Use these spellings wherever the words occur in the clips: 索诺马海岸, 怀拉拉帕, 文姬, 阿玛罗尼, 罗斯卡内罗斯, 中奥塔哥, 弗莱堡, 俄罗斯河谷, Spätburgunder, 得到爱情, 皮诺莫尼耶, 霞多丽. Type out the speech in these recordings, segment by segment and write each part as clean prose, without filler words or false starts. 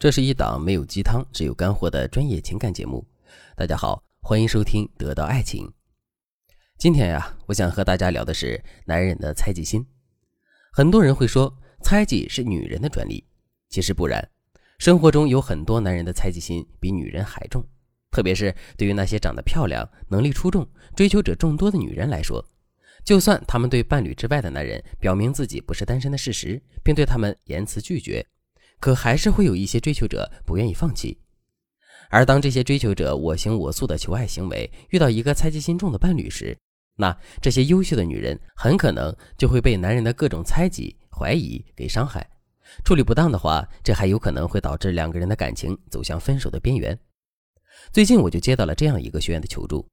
这是一档没有鸡汤只有干货的专业情感节目。大家好，欢迎收听得到爱情。今天我想和大家聊的是男人的猜忌心。很多人会说猜忌是女人的专利，其实不然，生活中有很多男人的猜忌心比女人还重，特别是对于那些长得漂亮、能力出众、追求者众多的女人来说，就算他们对伴侣之外的男人表明自己不是单身的事实，并对他们言辞拒绝，可还是会有一些追求者不愿意放弃。而当这些追求者我行我素的求爱行为遇到一个猜忌心重的伴侣时，那这些优秀的女人很可能就会被男人的各种猜忌、怀疑给伤害。处理不当的话，这还有可能会导致两个人的感情走向分手的边缘。最近我就接到了这样一个学员的求助。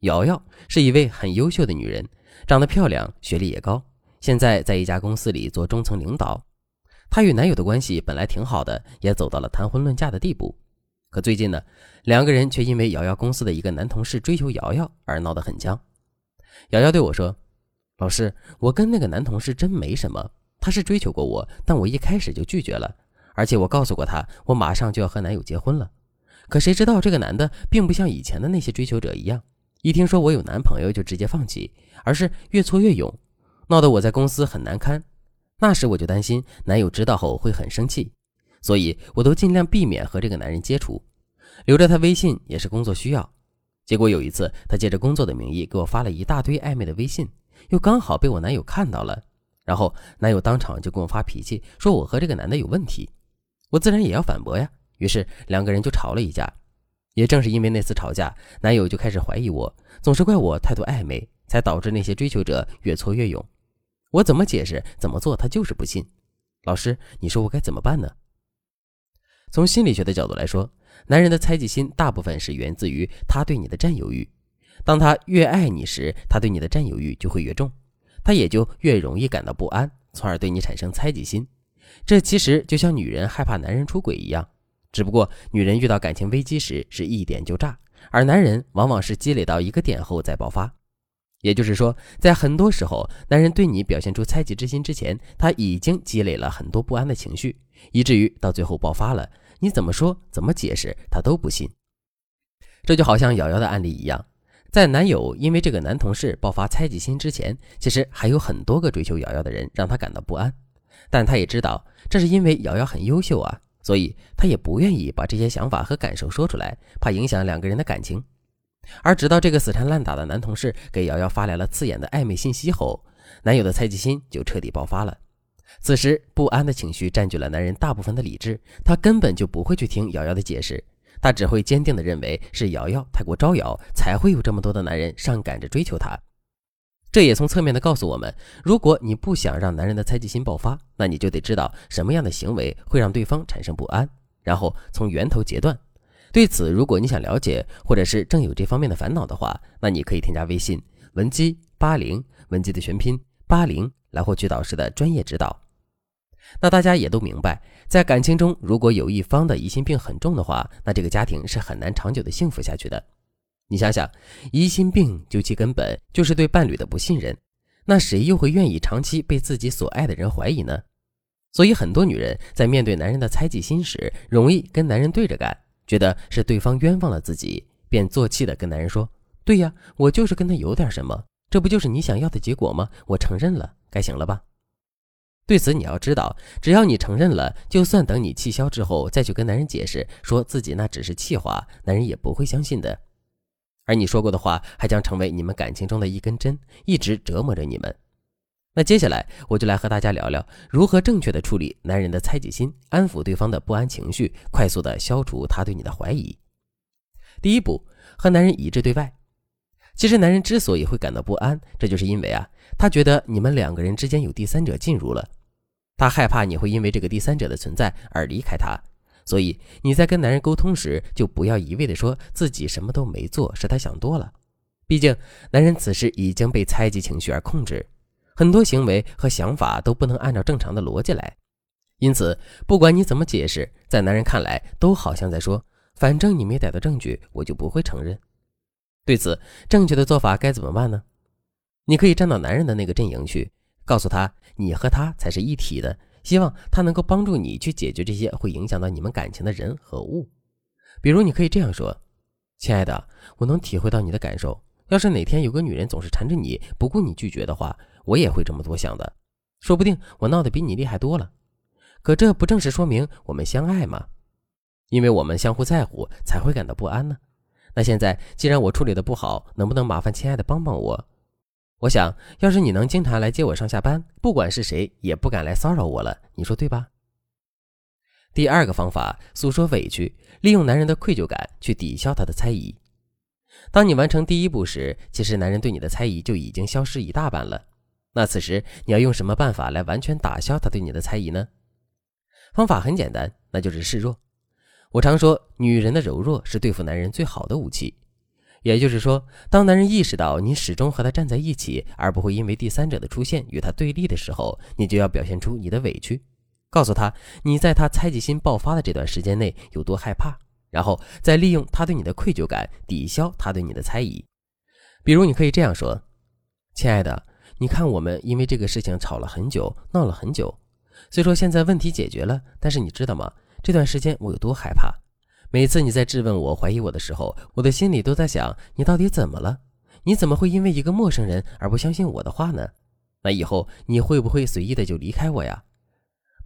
瑶瑶是一位很优秀的女人，长得漂亮，学历也高，现在在一家公司里做中层领导。她与男友的关系本来挺好的，也走到了谈婚论嫁的地步。可最近呢，两个人却因为瑶瑶公司的一个男同事追求瑶瑶而闹得很僵。瑶瑶对我说，老师，我跟那个男同事真没什么，他是追求过我，但我一开始就拒绝了，而且我告诉过他我马上就要和男友结婚了。可谁知道这个男的并不像以前的那些追求者一样，一听说我有男朋友就直接放弃，而是越挫越勇，闹得我在公司很难堪。那时我就担心男友知道后会很生气，所以我都尽量避免和这个男人接触，留着他微信也是工作需要。结果有一次，他借着工作的名义给我发了一大堆暧昧的微信，又刚好被我男友看到了，然后男友当场就跟我发脾气，说我和这个男的有问题。我自然也要反驳呀，于是两个人就吵了一架。也正是因为那次吵架，男友就开始怀疑我，总是怪我态度暧昧，才导致那些追求者越挫越勇。我怎么解释怎么做他就是不信。老师，你说我该怎么办呢？从心理学的角度来说，男人的猜忌心大部分是源自于他对你的占有欲。当他越爱你时，他对你的占有欲就会越重，他也就越容易感到不安，从而对你产生猜忌心。这其实就像女人害怕男人出轨一样，只不过女人遇到感情危机时是一点就炸，而男人往往是积累到一个点后再爆发。也就是说，在很多时候，男人对你表现出猜忌之心之前，他已经积累了很多不安的情绪，以至于到最后爆发了，你怎么说怎么解释他都不信。这就好像瑶瑶的案例一样，在男友因为这个男同事爆发猜忌心之前，其实还有很多个追求瑶瑶的人让他感到不安，但他也知道这是因为瑶瑶很优秀啊，所以他也不愿意把这些想法和感受说出来，怕影响两个人的感情。而直到这个死缠烂打的男同事给瑶瑶发来了刺眼的暧昧信息后，男友的猜忌心就彻底爆发了。此时不安的情绪占据了男人大部分的理智，他根本就不会去听瑶瑶的解释，他只会坚定地认为是瑶瑶太过招摇，才会有这么多的男人上赶着追求她。这也从侧面的告诉我们，如果你不想让男人的猜忌心爆发，那你就得知道什么样的行为会让对方产生不安，然后从源头截断。对此，如果你想了解或者是正有这方面的烦恼的话，那你可以添加微信文姬80，文姬的全拼80，来获取导师的专业指导。那大家也都明白，在感情中如果有一方的疑心病很重的话，那这个家庭是很难长久的幸福下去的。你想想，疑心病究其根本就是对伴侣的不信任，那谁又会愿意长期被自己所爱的人怀疑呢？所以很多女人在面对男人的猜忌心时，容易跟男人对着干，觉得是对方冤枉了自己，便作气的跟男人说，对呀，我就是跟他有点什么，这不就是你想要的结果吗？我承认了，该行了吧？对此你要知道，只要你承认了，就算等你气消之后再去跟男人解释说自己那只是气话，男人也不会相信的。而你说过的话还将成为你们感情中的一根针，一直折磨着你们。那接下来我就来和大家聊聊如何正确的处理男人的猜忌心，安抚对方的不安情绪，快速的消除他对你的怀疑。第一步，和男人一致对外。其实男人之所以会感到不安，这就是因为他觉得你们两个人之间有第三者进入了，他害怕你会因为这个第三者的存在而离开他。所以你在跟男人沟通时，就不要一味的说自己什么都没做，是他想多了。毕竟男人此时已经被猜忌情绪而控制，很多行为和想法都不能按照正常的逻辑来，因此不管你怎么解释，在男人看来都好像在说，反正你没逮到证据，我就不会承认。对此，正确的做法该怎么办呢？你可以站到男人的那个阵营去，告诉他你和他才是一体的，希望它能够帮助你去解决这些会影响到你们感情的人和物。比如你可以这样说，亲爱的，我能体会到你的感受，要是哪天有个女人总是缠着你不顾你拒绝的话，我也会这么多想的，说不定我闹得比你厉害多了。可这不正是说明我们相爱吗？因为我们相互在乎才会感到不安呢。那现在既然我处理的不好，能不能麻烦亲爱的帮帮我？我想要是你能经常来接我上下班，不管是谁也不敢来骚扰我了，你说对吧？第二个方法，诉说委屈，利用男人的愧疚感去抵消他的猜疑。当你完成第一步时，其实男人对你的猜疑就已经消失一大半了。那此时你要用什么办法来完全打消他对你的猜疑呢？方法很简单，那就是示弱。我常说，女人的柔弱是对付男人最好的武器。也就是说，当男人意识到你始终和他站在一起，而不会因为第三者的出现与他对立的时候，你就要表现出你的委屈，告诉他你在他猜忌心爆发的这段时间内有多害怕，然后再利用他对你的愧疚感抵消他对你的猜疑。比如你可以这样说，亲爱的，你看我们因为这个事情吵了很久，闹了很久，虽说现在问题解决了，但是你知道吗，这段时间我有多害怕。每次你在质问我、怀疑我的时候，我的心里都在想，你到底怎么了？你怎么会因为一个陌生人而不相信我的话呢？那以后你会不会随意的就离开我呀？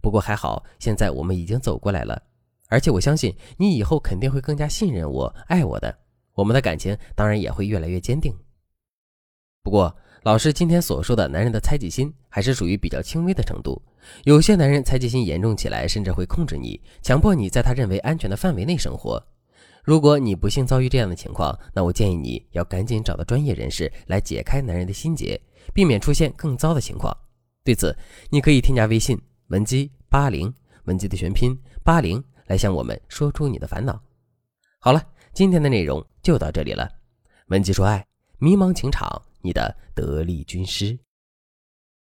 不过还好，现在我们已经走过来了，而且我相信你以后肯定会更加信任我、爱我的，我们的感情当然也会越来越坚定。不过老师今天所说的男人的猜忌心还是属于比较轻微的程度，有些男人猜忌心严重起来，甚至会控制你，强迫你在他认为安全的范围内生活。如果你不幸遭遇这样的情况，那我建议你要赶紧找到专业人士来解开男人的心结，避免出现更糟的情况。对此，你可以添加微信文姬80，文姬的全拼80，来向我们说出你的烦恼。好了，今天的内容就到这里了。文姬说爱，迷茫情场，你的得力军师。